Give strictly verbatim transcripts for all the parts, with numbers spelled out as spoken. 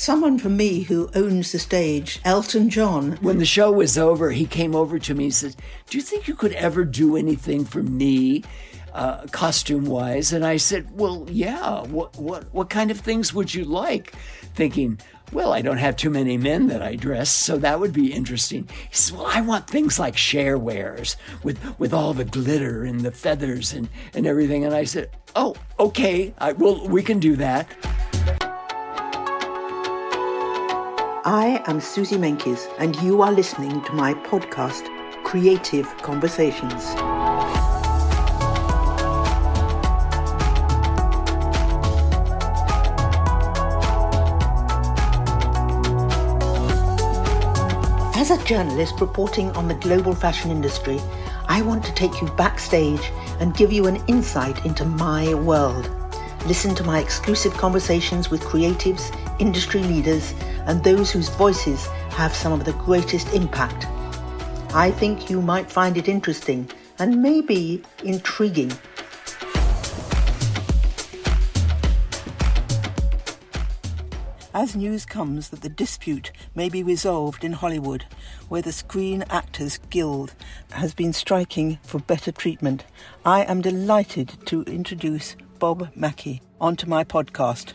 someone for me who owns the stage, Elton John. When the show was over, he came over to me and said, do you think you could ever do anything for me, uh, costume-wise? And I said, well, yeah, what, what, what kind of things would you like? Thinking, well, I don't have too many men that I dress, so that would be interesting. He says, well, I want things like Cher wears with, with all the glitter and the feathers and, and everything. And I said, oh, okay, I, well, we can do that. I am Suzy Menkes, and you are listening to my podcast, Creative Conversations. As a journalist reporting on the global fashion industry, I want to take you backstage and give you an insight into my world. Listen to my exclusive conversations with creatives, industry leaders, and those whose voices have some of the greatest impact. I think you might find it interesting and maybe intriguing. As news comes that the dispute may be resolved in Hollywood, where the Screen Actors Guild has been striking for better treatment, I am delighted to introduce Bob Mackie onto my podcast.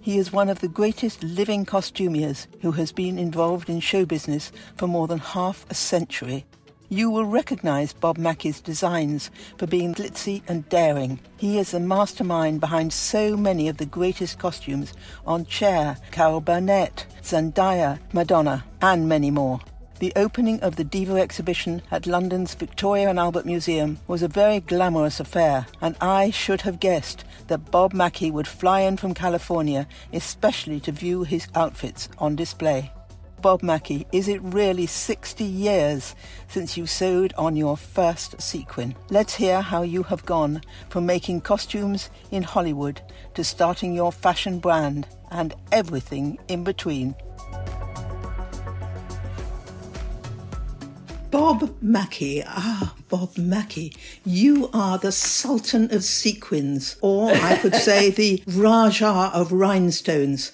He is one of the greatest living costumiers who has been involved in show business for more than half a century. You will recognise Bob Mackie's designs for being glitzy and daring. He is the mastermind behind so many of the greatest costumes on Cher, Carol Burnett, Zendaya, Madonna, and many more. The opening of the Diva exhibition at London's Victoria and Albert Museum was a very glamorous affair, and I should have guessed that Bob Mackie would fly in from California, especially to view his outfits on display. Bob Mackie, is it really sixty years since you sewed on your first sequin? Let's hear how you have gone from making costumes in Hollywood to starting your fashion brand and everything in between. Bob Mackie, ah, Bob Mackie, you are the Sultan of Sequins, or I could say the Raja of Rhinestones.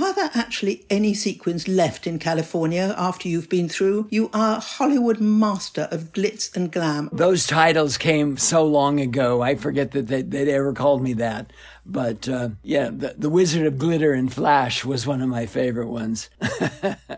Are there actually any sequins left in California after you've been through? You are Hollywood master of glitz and glam. Those titles came so long ago. I forget that they, they'd ever called me that. But uh, yeah, the, the Wizard of Glitter and Flash was one of my favorite ones.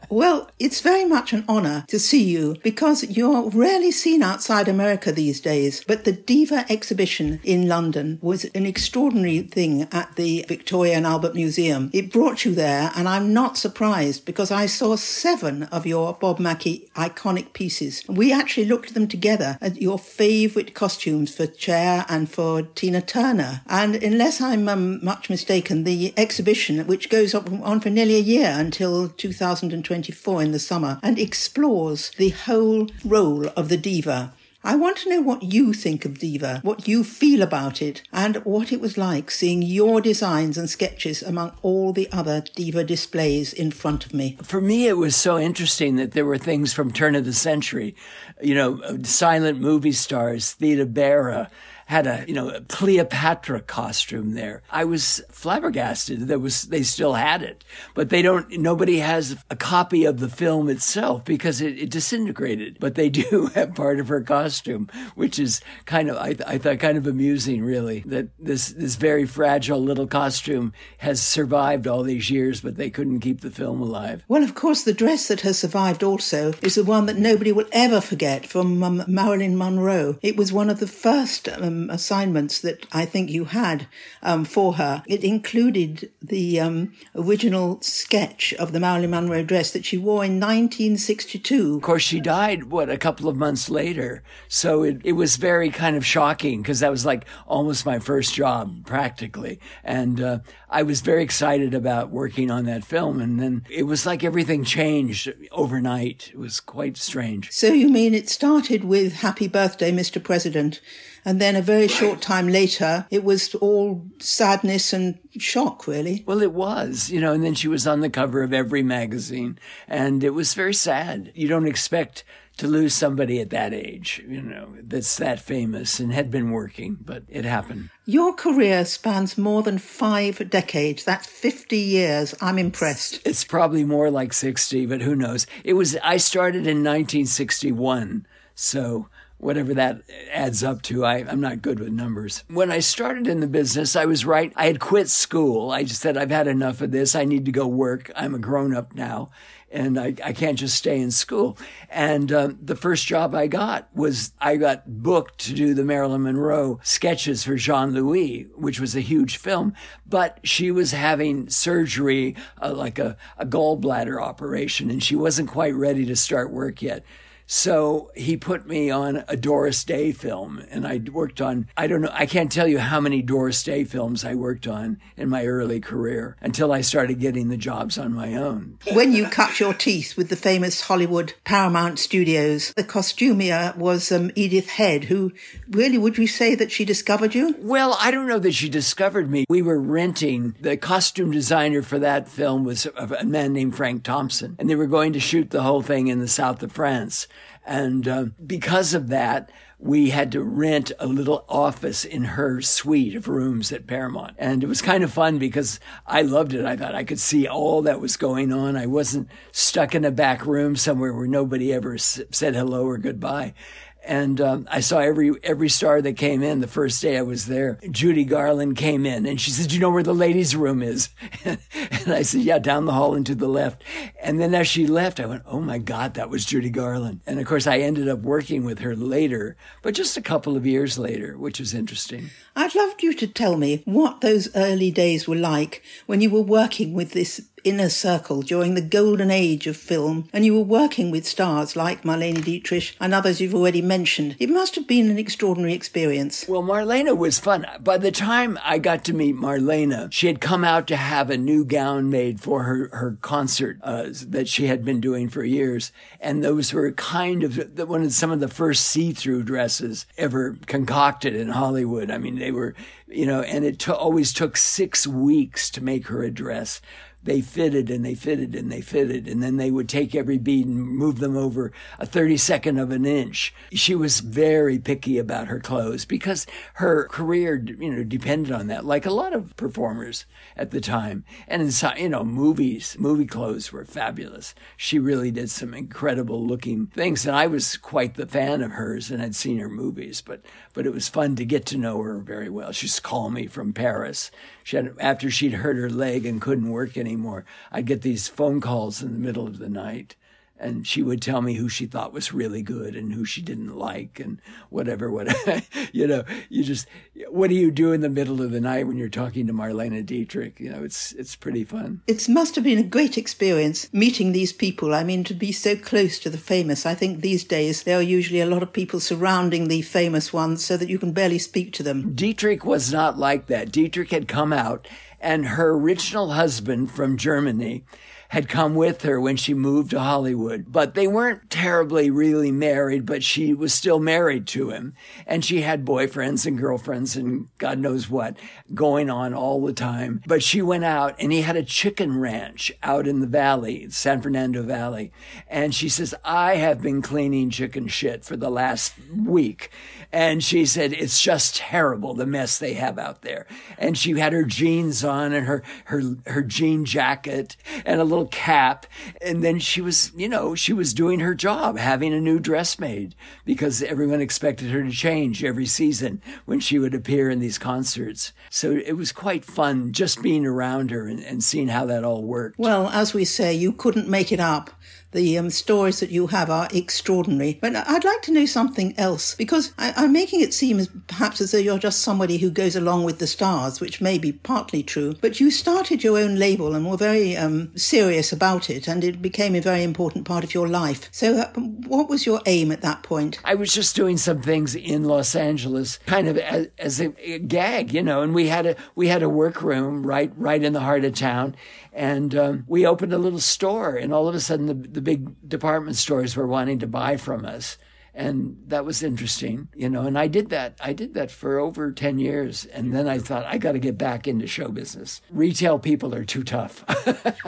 Well, it's very much an honor to see you because you're rarely seen outside America these days. But the Diva exhibition in London was an extraordinary thing at the Victoria and Albert Museum. It brought you there, and I'm not surprised because I saw seven of your Bob Mackie iconic pieces. We actually looked at them together at your favorite costumes for Cher and for Tina Turner. And unless I I'm um, much mistaken, the exhibition, which goes on for nearly a year until two thousand twenty-four in the summer, and explores the whole role of the diva. I want to know what you think of Diva, what you feel about it, and what it was like seeing your designs and sketches among all the other Diva displays in front of me. For me, it was so interesting that there were things from turn of the century, you know, silent movie stars, Theda Bara, had a, you know, a Cleopatra costume there. I was flabbergasted. There was, they still had it, but they don't, nobody has a copy of the film itself because it, it disintegrated, but they do have part of her costume, which is kind of, I, I thought kind of amusing really that this, this very fragile little costume has survived all these years, but they couldn't keep the film alive. Well, of course, the dress that has survived also is the one that nobody will ever forget from um, Marilyn Monroe. It was one of the first um, assignments that I think you had um, for her. It included the um, original sketch of the Marilyn Monroe dress that she wore in nineteen sixty-two. Of course, she died, what, a couple of months later. So it, it was very kind of shocking because that was like almost my first job, practically. And uh, I was very excited about working on that film. And then it was like everything changed overnight. It was quite strange. So you mean it started with Happy Birthday, Mister President, and then a very short time later, it was all sadness and shock, really. Well, it was, you know, and then she was on the cover of every magazine, and it was very sad. You don't expect to lose somebody at that age, you know, that's that famous and had been working, but it happened. Your career spans more than five decades. That's fifty years. I'm impressed. It's, it's probably more like sixty, but who knows? It was, I started in nineteen sixty-one, so whatever that adds up to, I, I'm not good with numbers. When I started in the business, I was right. I had quit school. I just said, I've had enough of this. I need to go work. I'm a grown-up now, and I, I can't just stay in school. And um, the first job I got was I got booked to do the Marilyn Monroe sketches for Jean-Louis, which was a huge film. But she was having surgery, uh, like a, a gallbladder operation, and she wasn't quite ready to start work yet. So he put me on a Doris Day film, and I worked on, I don't know, I can't tell you how many Doris Day films I worked on in my early career until I started getting the jobs on my own. When you cut your teeth with the famous Hollywood Paramount Studios, the costumier was um, Edith Head, who really, would you say that she discovered you? Well, I don't know that she discovered me. We were renting, the costume designer for that film was a, a man named Frank Thompson, and they were going to shoot the whole thing in the south of France. And uh, because of that, we had to rent a little office in her suite of rooms at Paramount. And it was kind of fun because I loved it. I thought I could see all that was going on. I wasn't stuck in a back room somewhere where nobody ever s- said hello or goodbye. And um, I saw every every star that came in the first day I was there. Judy Garland came in, and she said, "You know where the ladies' room is?" And I said, "Yeah, down the hall and to the left." And then as she left, I went, "Oh my God, that was Judy Garland." And of course, I ended up working with her later, but just a couple of years later, which was interesting. I'd love you to tell me what those early days were like when you were working with this inner circle during the golden age of film, and you were working with stars like Marlene Dietrich and others you've already mentioned. It must have been an extraordinary experience. Well, Marlene was fun. By the time I got to meet Marlene, she had come out to have a new gown made for her, her concert uh, that she had been doing for years, and those were kind of the, one of some of the first see-through dresses ever concocted in Hollywood. I mean, they were, you know, and it to- always took six weeks to make her a dress. They fitted and they fitted and they fitted, and then they would take every bead and move them over a thirty-second of an inch. She was very picky about her clothes because her career, you know, depended on that, like a lot of performers at the time. And in, you know, movies, movie clothes were fabulous. She really did some incredible looking things, and I was quite the fan of hers and had seen her movies, but but it was fun to get to know her very well. She used to call me from Paris. She had, after she'd hurt her leg and couldn't work anymore, Anymore. I'd get these phone calls in the middle of the night, and she would tell me who she thought was really good and who she didn't like and whatever, whatever. You know, you just, what do you do in the middle of the night when you're talking to Marlene Dietrich? You know, it's it's pretty fun. It must have been a great experience meeting these people. I mean, to be so close to the famous. I think these days there are usually a lot of people surrounding the famous ones so that you can barely speak to them. Dietrich was not like that. Dietrich had come out, and her original husband from Germany had come with her when she moved to Hollywood. But they weren't terribly really married, but she was still married to him. And she had boyfriends and girlfriends and God knows what going on all the time. But she went out, and he had a chicken ranch out in the valley, San Fernando Valley. And she says, "I have been cleaning chicken shit for the last week." And she said, "It's just terrible, the mess they have out there." And she had her jeans on. And her, her her jean jacket and a little cap, and then she was, you know, she was doing her job, having a new dress made because everyone expected her to change every season when she would appear in these concerts. So it was quite fun just being around her and, and seeing how that all worked. Well, as we say, you couldn't make it up. The um, stories that you have are extraordinary. But I'd like to know something else, because I, I'm making it seem as, perhaps as though you're just somebody who goes along with the stars, which may be partly true. But you started your own label and were very um, serious about it, and it became a very important part of your life. So uh, what was your aim at that point? I was just doing some things in Los Angeles, kind of as, as a, a gag, you know, and we had a we had a workroom right, right in the heart of town. And um, we opened a little store, and all of a sudden the, the big department stores were wanting to buy from us. And that was interesting, you know, and I did that. I did that for over ten years. And then I thought, I got to get back into show business. Retail people are too tough.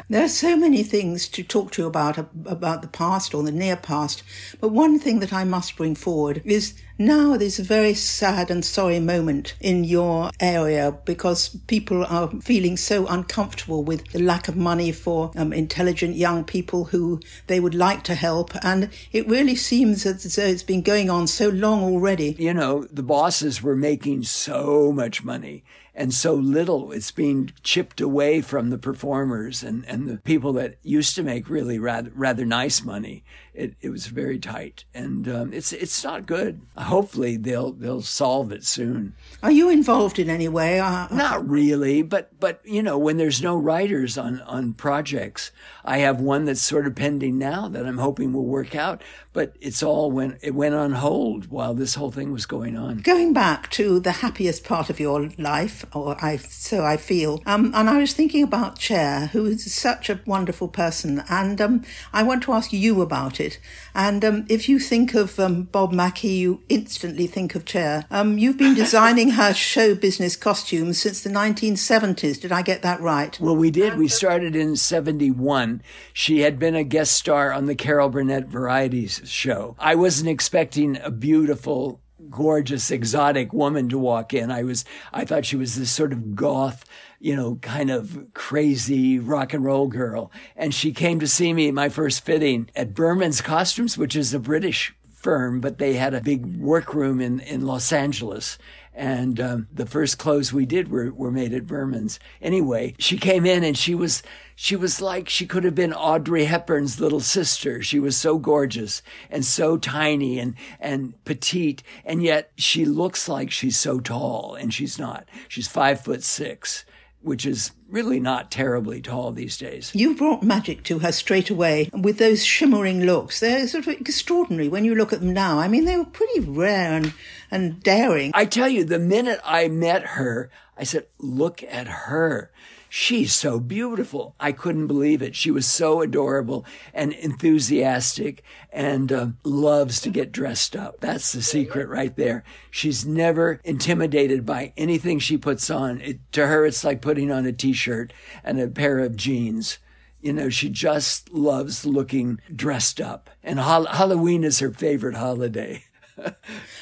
There are so many things to talk to you about, about the past or the near past. But one thing that I must bring forward is now there's a very sad and sorry moment in your area because people are feeling so uncomfortable with the lack of money for um, intelligent young people who they would like to help. And it really seems that it's been going on so long already. You know, the bosses were making so much money and so little. It's being chipped away from the performers and, and the people that used to make really rather, rather nice money. It, it was very tight, and um, it's it's not good. Hopefully they'll they'll solve it soon. Are you involved in any way? Uh, not really, but but you know, when there's no writers on, on projects, I have one that's sort of pending now that I'm hoping will work out. But it's all went it went on hold while this whole thing was going on. Going back to the happiest part of your life, or I so I feel. Um, and I was thinking about Cher, who is such a wonderful person, and um, I want to ask you about it. And um, if you think of um, Bob Mackie, you instantly think of Cher. Um, you've been designing her show business costumes since the nineteen seventies. Did I get that right? Well, we did. We started in seventy-one. She had been a guest star on the Carol Burnett Varieties show. I wasn't expecting a beautiful, gorgeous, exotic woman to walk in. I was, I thought she was this sort of goth, you know, kind of crazy rock and roll girl. And she came to see me in my first fitting at Berman's Costumes, which is a British firm, but they had a big workroom in, in Los Angeles. And um, the first clothes we did were, were made at Berman's. Anyway, she came in and she was, she was like, she could have been Audrey Hepburn's little sister. She was so gorgeous and so tiny and, and petite. And yet she looks like she's so tall, and she's not. She's five foot six, which is really not terribly tall these days. You brought magic to her straight away with those shimmering looks. They're sort of extraordinary when you look at them now. I mean, they were pretty rare and, and daring. I tell you, the minute I met her, I said, look at her. She's so beautiful. I couldn't believe it. She was so adorable and enthusiastic and uh, loves to get dressed up. That's the secret right there. She's never intimidated by anything she puts on. It, to her, it's like putting on a T-shirt and a pair of jeans. You know, she just loves looking dressed up. And ho- Halloween is her favorite holiday.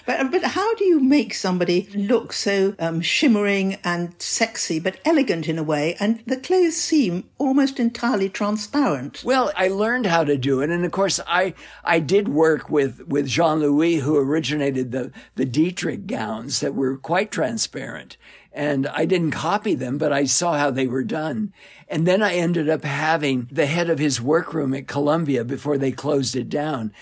But but how do you make somebody look so um, shimmering and sexy, but elegant in a way, and the clothes seem almost entirely transparent? Well, I learned how to do it, and of course, I I did work with, with Jean-Louis, who originated the, the Dietrich gowns that were quite transparent. And I didn't copy them, but I saw how they were done. And then I ended up having the head of his workroom at Columbia before they closed it down,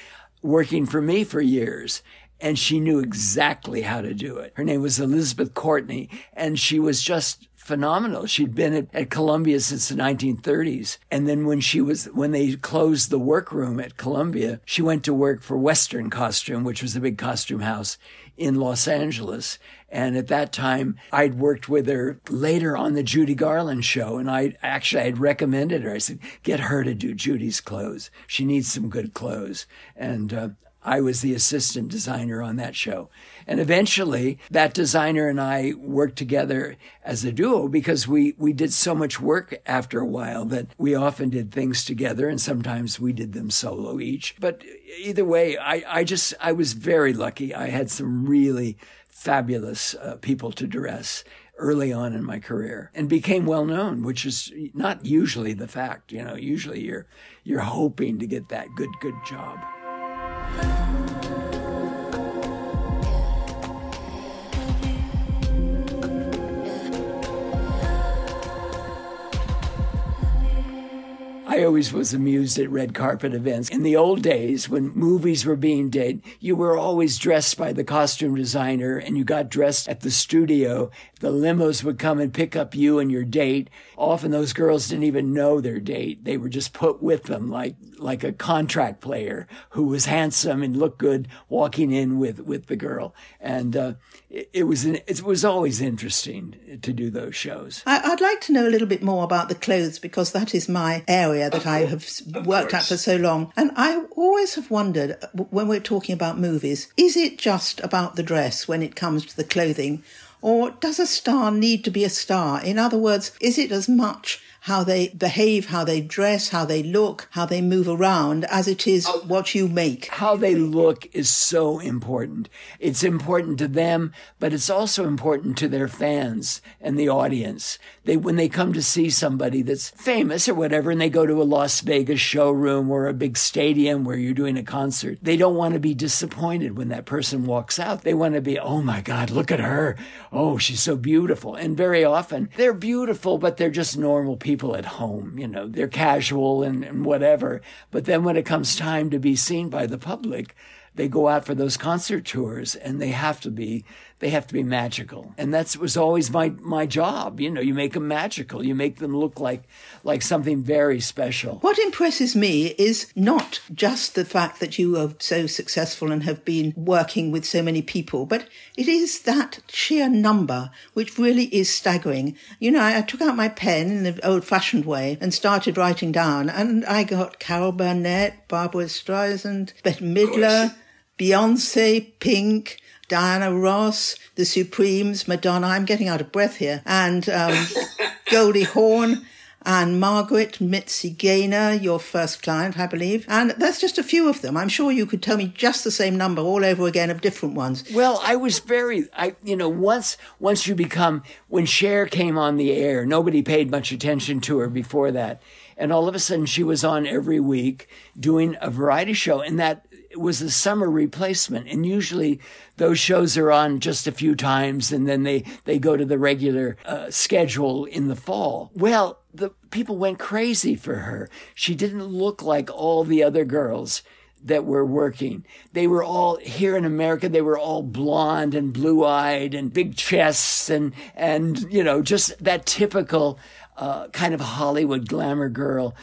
working for me for years. And she knew exactly how to do it. Her name was Elizabeth Courtney, and she was just phenomenal. She'd been at, at Columbia since the nineteen thirties. And then when she was, when they closed the workroom at Columbia, she went to work for Western Costume, which was a big costume house in Los Angeles. And at that time, I'd worked with her later on the Judy Garland show. And I actually, I had recommended her. I said, get her to do Judy's clothes. She needs some good clothes. And, uh, I was the assistant designer on that show. And eventually, that designer and I worked together as a duo because we, we did so much work after a while that we often did things together, and sometimes we did them solo each. But either way, I, I just, I was very lucky. I had some really fabulous uh, people to dress early on in my career and became well known, which is not usually the fact. You know, usually you're, you're hoping to get that good, good job. I always was amused at red carpet events. In the old days, when movies were being made, you were always dressed by the costume designer, and you got dressed at the studio. The limos would come and pick up you and your date. Often those girls didn't even know their date. They were just put with them like like a contract player who was handsome and looked good walking in with, with the girl. And uh, it, it was an, it was always interesting to do those shows. I, I'd like to know a little bit more about the clothes, because that is my area that I have worked at for so long. And I always have wondered, when we're talking about movies, is it just about the dress when it comes to the clothing? Or does a star need to be a star? In other words, is it as much how they behave, how they dress, how they look, how they move around, as it is what you make? How they look is so important. It's important to them, but it's also important to their fans and the audience. They, when they come to see somebody that's famous or whatever, and they go to a Las Vegas showroom or a big stadium where you're doing a concert, they don't want to be disappointed when that person walks out. They want to be, oh my God, look at her. Oh, she's so beautiful. And very often they're beautiful, but they're just normal people at home. You know, they're casual and, and whatever. But then when it comes time to be seen by the public, they go out for those concert tours, and they have to be, they have to be magical. And that was always my, my job. You know, you make them magical. You make them look like, like something very special. What impresses me is not just the fact that you are so successful and have been working with so many people, but it is that sheer number, which really is staggering. You know, I, I took out my pen in the old-fashioned way and started writing down, and I got Carol Burnett, Barbara Streisand, Bette Midler, Beyonce, Pink, Diana Ross, The Supremes, Madonna, I'm getting out of breath here, and um, Goldie Hawn, and Margaret, Mitzi Gaynor, your first client, I believe. And that's just a few of them. I'm sure you could tell me just the same number all over again of different ones. Well, I was very, I you know, once once you become, when Cher came on the air, nobody paid much attention to her before that. And all of a sudden she was on every week doing a variety show, and that was the summer replacement. And usually those shows are on just a few times, and then they, they go to the regular uh, schedule in the fall. Well, the people went crazy for her. She didn't look like all the other girls that were working. They were all, here in America, they were all blonde and blue-eyed and big chests and, and you know, just that typical uh, kind of Hollywood glamour girl,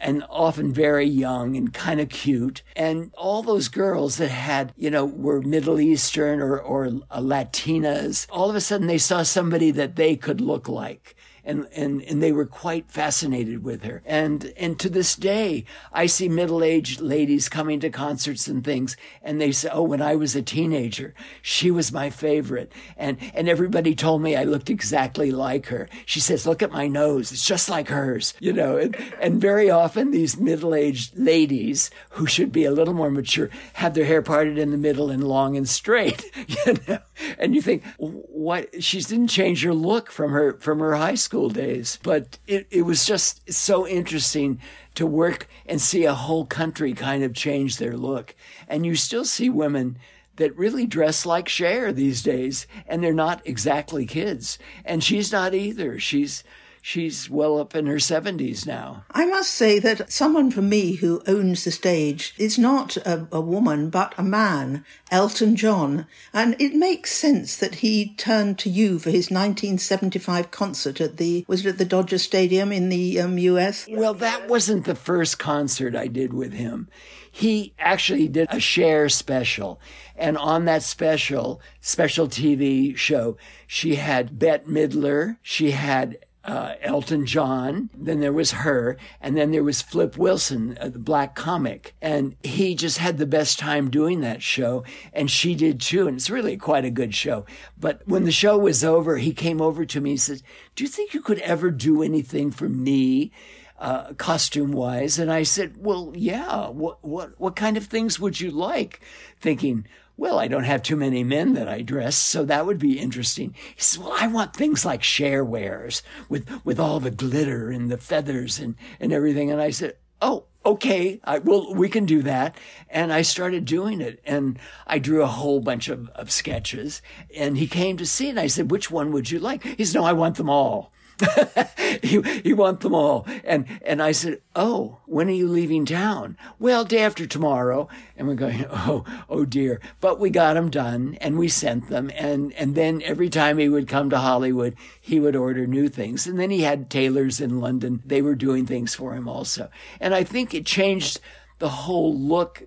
and often very young and kind of cute. And all those girls that had, you know, were Middle Eastern or, or Latinas, all of a sudden they saw somebody that they could look like. And, and, and they were quite fascinated with her. And, and to this day, I see middle-aged ladies coming to concerts and things, and they say, oh, when I was a teenager, she was my favorite. And, and everybody told me I looked exactly like her. She says, look at my nose. It's just like hers, you know. And, and very often these middle-aged ladies who should be a little more mature have their hair parted in the middle and long and straight, you know. And you think, what? She didn't change her look from her, from her high school days, but it, it was just so interesting to work and see a whole country kind of change their look. And you still see women that really dress like Cher these days, and they're not exactly kids. And she's not either. She's She's well up in her seventies now. I must say that someone for me who owns the stage is not a, a woman, but a man, Elton John. And it makes sense that he turned to you for his nineteen seventy-five concert at the, was it at the Dodger Stadium in the um, U S? Well, that wasn't the first concert I did with him. He actually did a Cher special. And on that special, special T V show, she had Bette Midler, she had Uh, Elton John, then there was her, and then there was Flip Wilson, uh, the black comic. And he just had the best time doing that show, and she did too, and it's really quite a good show. But when the show was over, he came over to me and said, do you think you could ever do anything for me, uh, costume-wise? And I said, well, yeah, what, what, what kind of things would you like? Thinking, well, I don't have too many men that I dress, so that would be interesting. He says, well, I want things like Cher wears with, with all the glitter and the feathers and, and everything. And I said, oh, okay, I, well, we can do that. And I started doing it, and I drew a whole bunch of, of sketches. And he came to see it, and I said, which one would you like? He said, no, I want them all. you, you want them all. And, and I said, oh, when are you leaving town? Well, day after tomorrow. And we're going, oh, oh dear. But we got them done, and we sent them. And, and then every time he would come to Hollywood, he would order new things. And then he had tailors in London. They were doing things for him also. And I think it changed the whole look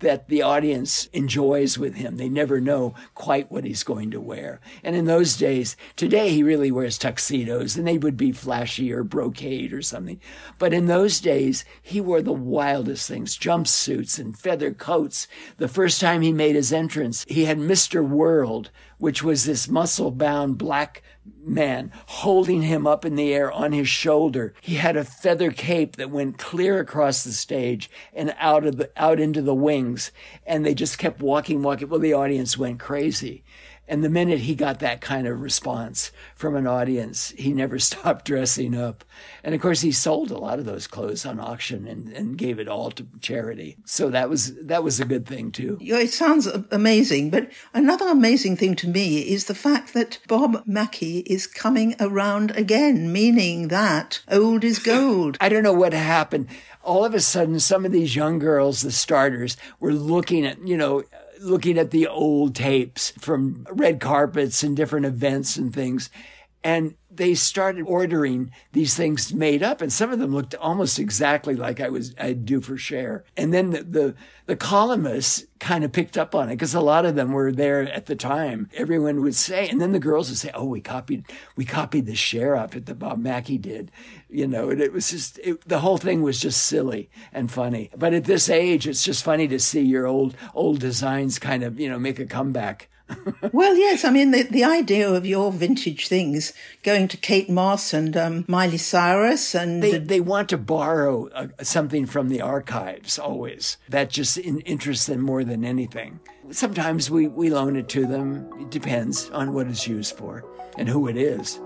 that the audience enjoys with him. They never know quite what he's going to wear. And in those days, today he really wears tuxedos, and they would be flashy or brocade or something. But in those days, he wore the wildest things, jumpsuits and feather coats. The first time he made his entrance, he had Mister World, which was this muscle-bound black man holding him up in the air on his shoulder. He had a feather cape that went clear across the stage and out of the, out into the wings. And they just kept walking, walking. Well, the audience went crazy. And the minute he got that kind of response from an audience, he never stopped dressing up. And of course, he sold a lot of those clothes on auction and, and gave it all to charity. So that was that was a good thing, too. Yeah, it sounds amazing. But another amazing thing to me is the fact that Bob Mackie is coming around again, meaning that old is gold. I don't know what happened. All of a sudden, some of these young girls, the starters, were looking at, you know, looking at the old tapes from red carpets and different events and things. And they started ordering these things made up. And some of them looked almost exactly like I was, I'd do for Cher. And then the, the, the columnists kind of picked up on it because a lot of them were there at the time. Everyone would say, and then the girls would say, oh, we copied, we copied the Cher outfit that Bob Mackie did. You know, and it was just, it, the whole thing was just silly and funny. But at this age, it's just funny to see your old, old designs kind of, you know, make a comeback. Well, yes. I mean, the, the idea of your vintage things going to Kate Moss and um, Miley Cyrus and... They, they want to borrow uh, something from the archives always. That just in, interests them more than anything. Sometimes we, we loan it to them. It depends on what it's used for and who it is.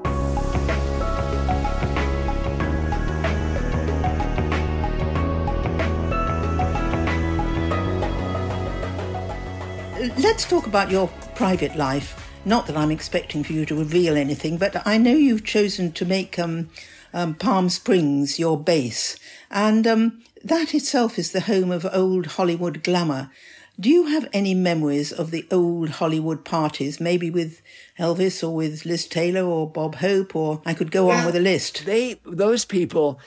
Let's talk about your private life. Not that I'm expecting for you to reveal anything, but I know you've chosen to make um, um, Palm Springs your base, and um, that itself is the home of old Hollywood glamour. Do you have any memories of the old Hollywood parties, maybe with Elvis or with Liz Taylor or Bob Hope, or I could go well, on with a list? They, those people...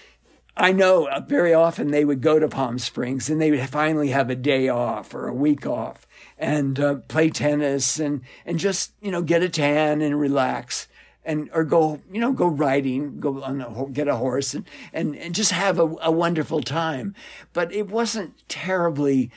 I know very often they would go to Palm Springs and they would finally have a day off or a week off and uh, play tennis and, and just, you know, get a tan and relax and, or go, you know, go riding, go on a, get a horse and, and, and just have a, a wonderful time. But it wasn't terribly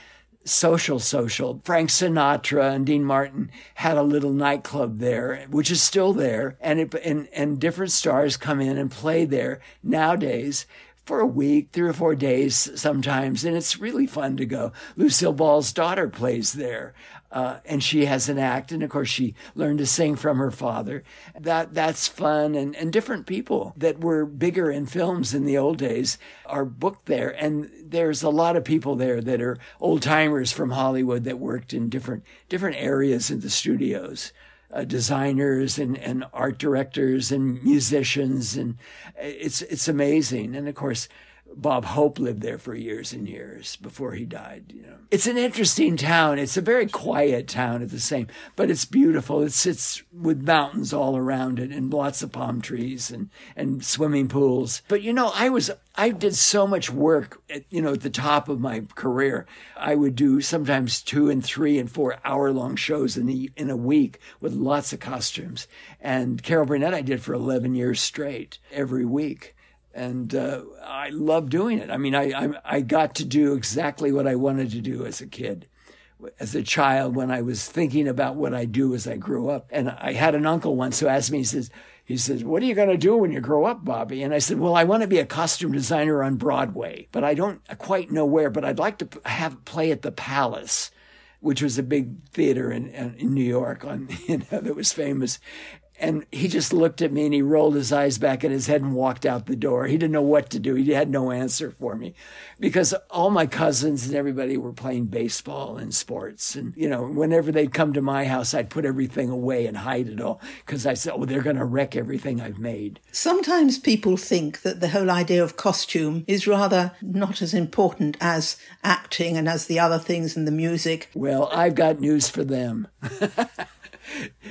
social, social. Frank Sinatra and Dean Martin had a little nightclub there, which is still there. And it, and, and different stars come in and play there nowadays for a week, three or four days sometimes, and it's really fun to go. Lucille Ball's daughter plays there, uh, and she has an act, and of course she learned to sing from her father. That that's fun, and, and different people that were bigger in films in the old days are booked there, and there's a lot of people there that are old-timers from Hollywood that worked in different different areas in the studios. Uh, designers and, and art directors and musicians, and it's it's amazing. And of course, Bob Hope lived there for years and years before he died. You know, it's an interesting town. It's a very quiet town at the same, but it's beautiful. It sits with mountains all around it and lots of palm trees and and swimming pools. But you know, I was I did so much work at, you know, at the top of my career. I would do sometimes two and three and four hour long shows in the, in a week with lots of costumes. And Carol Burnett I did for eleven years straight every week. And uh, I loved doing it. I mean, I, I I got to do exactly what I wanted to do as a kid. As a child, when I was thinking about what I do as I grew up. And I had an uncle once who asked me, he says, He says, what are you going to do when you grow up, Bobby? And I said, well, I want to be a costume designer on Broadway, but I don't quite know where, but I'd like to have play at the Palace, which was a big theater in, in New York on, you know, that was famous. And he just looked at me and he rolled his eyes back in his head and walked out the door. He didn't know what to do. He had no answer for me because all my cousins and everybody were playing baseball and sports. And, you know, whenever they'd come to my house, I'd put everything away and hide it all because I said, oh, they're going to wreck everything I've made. Sometimes people think that the whole idea of costume is rather not as important as acting and as the other things and the music. Well, I've got news for them.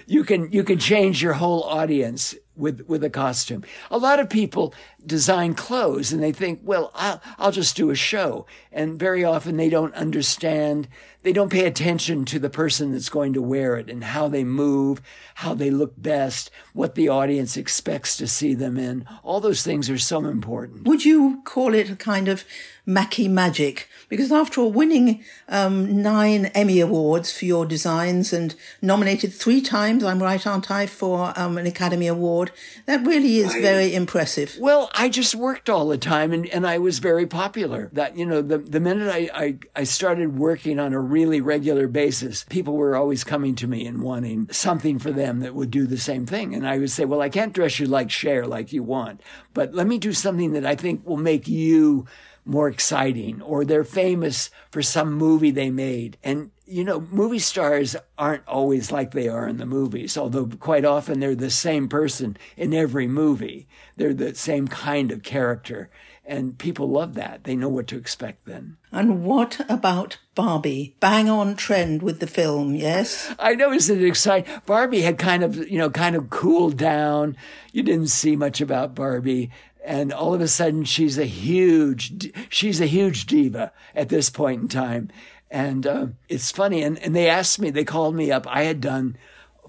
You can you can change your whole audience with with a costume. A lot of people design clothes and they think, well, I'll, I'll just do a show. And very often they don't understand, they don't pay attention to the person that's going to wear it and how they move, how they look best, what the audience expects to see them in. All those things are so important. Would you call it a kind of Mackie magic? Because after all, winning um, nine Emmy Awards for your designs and nominated three times, I'm right, aren't I, for um, an Academy Award, that really is I, very impressive. Well, I just worked all the time and, and I was very popular. That, you know, the, the minute I, I, I started working on a really regular basis, people were always coming to me and wanting something for them that would do the same thing. And I would say, well, I can't dress you like Cher, like you want, but let me do something that I think will make you more exciting, or they're famous for some movie they made. And, you know, movie stars aren't always like they are in the movies, although quite often they're the same person in every movie. They're the same kind of character. And people love that. They know what to expect then. And what about Barbie? Bang on trend with the film, yes? I know, isn't it exciting? Barbie had kind of, you know, kind of cooled down. You didn't see much about Barbie. And all of a sudden, she's a huge, she's a huge diva at this point in time. And uh, it's funny. And, and they asked me, they called me up. I had done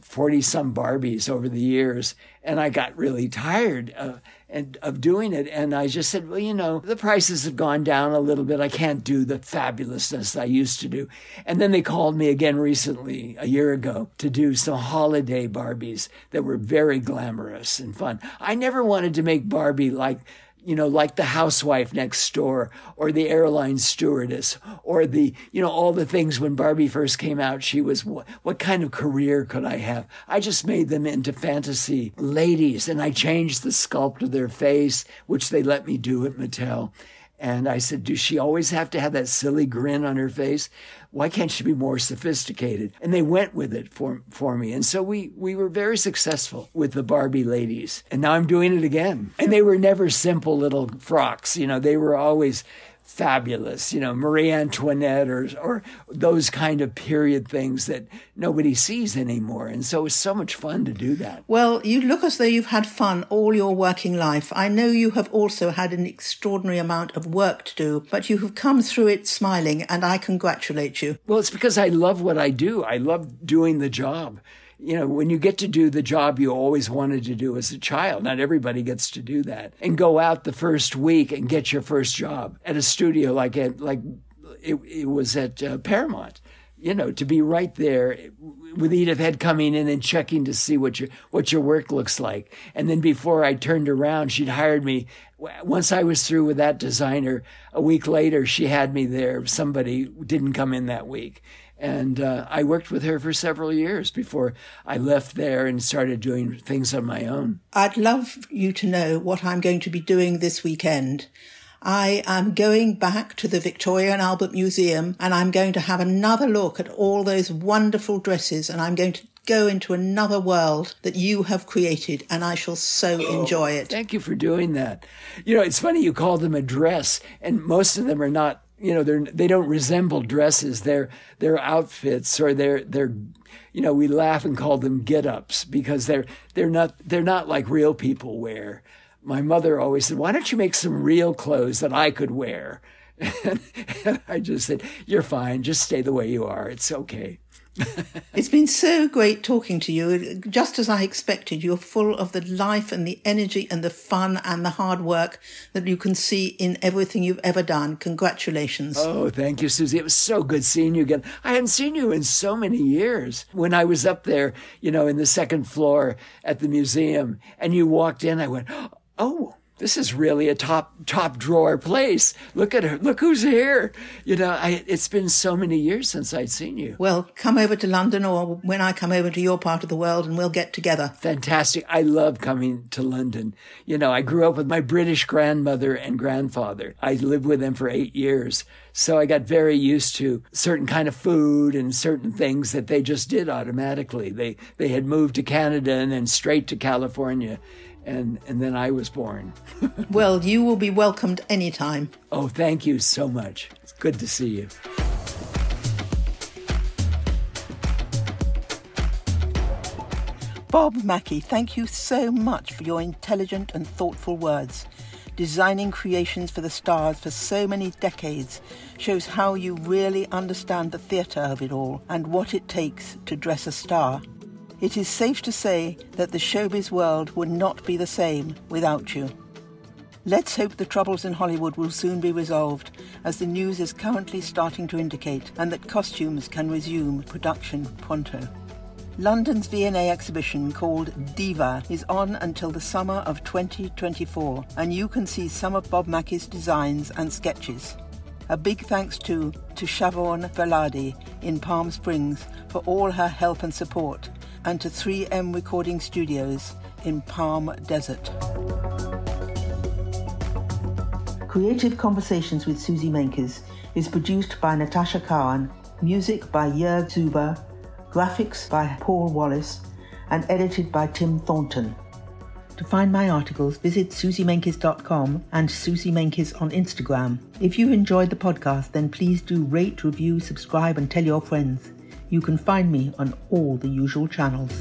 forty-some Barbies over the years, and I got really tired of, and, of doing it. And I just said, well, you know, the prices have gone down a little bit. I can't do the fabulousness I used to do. And then they called me again recently, a year ago, to do some holiday Barbies that were very glamorous and fun. I never wanted to make Barbie like, you know, like the housewife next door or the airline stewardess or the, you know, all the things when Barbie first came out, she was, what, what kind of career could I have? I just made them into fantasy ladies, and I changed the sculpt of their face, which they let me do at Mattel. And I said, does she always have to have that silly grin on her face? Why can't she be more sophisticated? And they went with it for for me. And so we, we were very successful with the Barbie ladies. And now I'm doing it again. And they were never simple little frocks. You know, they were always fabulous, you know, Marie Antoinette or or those kind of period things that nobody sees anymore. And so it's so much fun to do that. Well, you look as though you've had fun all your working life. I know you have also had an extraordinary amount of work to do, but you have come through it smiling, and I congratulate you. Well, it's because I love what I do. I love doing the job. You know, when you get to do the job you always wanted to do as a child, not everybody gets to do that, and go out the first week and get your first job at a studio like at, like it, it was at uh, Paramount, you know, to be right there with Edith Head coming in and checking to see what your what your work looks like. And then before I turned around, she'd hired me. Once I was through with that designer, a week later, she had me there. Somebody didn't come in that week. And uh, I worked with her for several years before I left there and started doing things on my own. I'd love you to know what I'm going to be doing this weekend. I am going back to the Victoria and Albert Museum, and I'm going to have another look at all those wonderful dresses, and I'm going to go into another world that you have created, and I shall so oh, enjoy it. Thank you for doing that. You know, it's funny you call them a dress, and most of them are not. You know, they're, they don't resemble dresses. They're, they're outfits, or they're, they're, you know, we laugh and call them get-ups because they're, they're not, they're not like real people wear. My mother always said, why don't you make some real clothes that I could wear? And, and I just said, you're fine. Just stay the way you are. It's okay. It's been so great talking to you. Just as I expected, you're full of the life and the energy and the fun and the hard work that you can see in everything you've ever done. Congratulations. Oh, thank you, Suzy. It was so good seeing you again. I hadn't seen you in so many years. When I was up there, you know, in the second floor at the museum, and you walked in, I went, oh, this is really a top top drawer place. Look at her. Look who's here. You know, I, it's been so many years since I'd seen you. Well, come over to London, or when I come over to your part of the world, and we'll get together. Fantastic. I love coming to London. You know, I grew up with my British grandmother and grandfather. I lived with them for eight years. So I got very used to certain kind of food and certain things that they just did automatically. They, they had moved to Canada and then straight to California. And and then I was born. Well, you will be welcomed anytime. Oh, thank you so much. It's good to see you. Bob Mackie, thank you so much for your intelligent and thoughtful words. Designing creations for the stars for so many decades shows how you really understand the theatre of it all and what it takes to dress a star. It is safe to say that the showbiz world would not be the same without you. Let's hope the troubles in Hollywood will soon be resolved, as the news is currently starting to indicate, and that costumes can resume production pronto. London's V and A exhibition called Diva is on until the summer of twenty twenty-four, and you can see some of Bob Mackie's designs and sketches. A big thanks to, to Chavon Veladi in Palm Springs for all her help and support, and to three M Recording Studios in Palm Desert. Creative Conversations with Suzy Menkes is produced by Natasha Cowan, music by Jörg Zuber, graphics by Paul Wallace, and edited by Tim Thornton. To find my articles, visit suzy menkes dot com and suzymenkes on Instagram. If you enjoyed the podcast, then please do rate, review, subscribe, and tell your friends. You can find me on all the usual channels.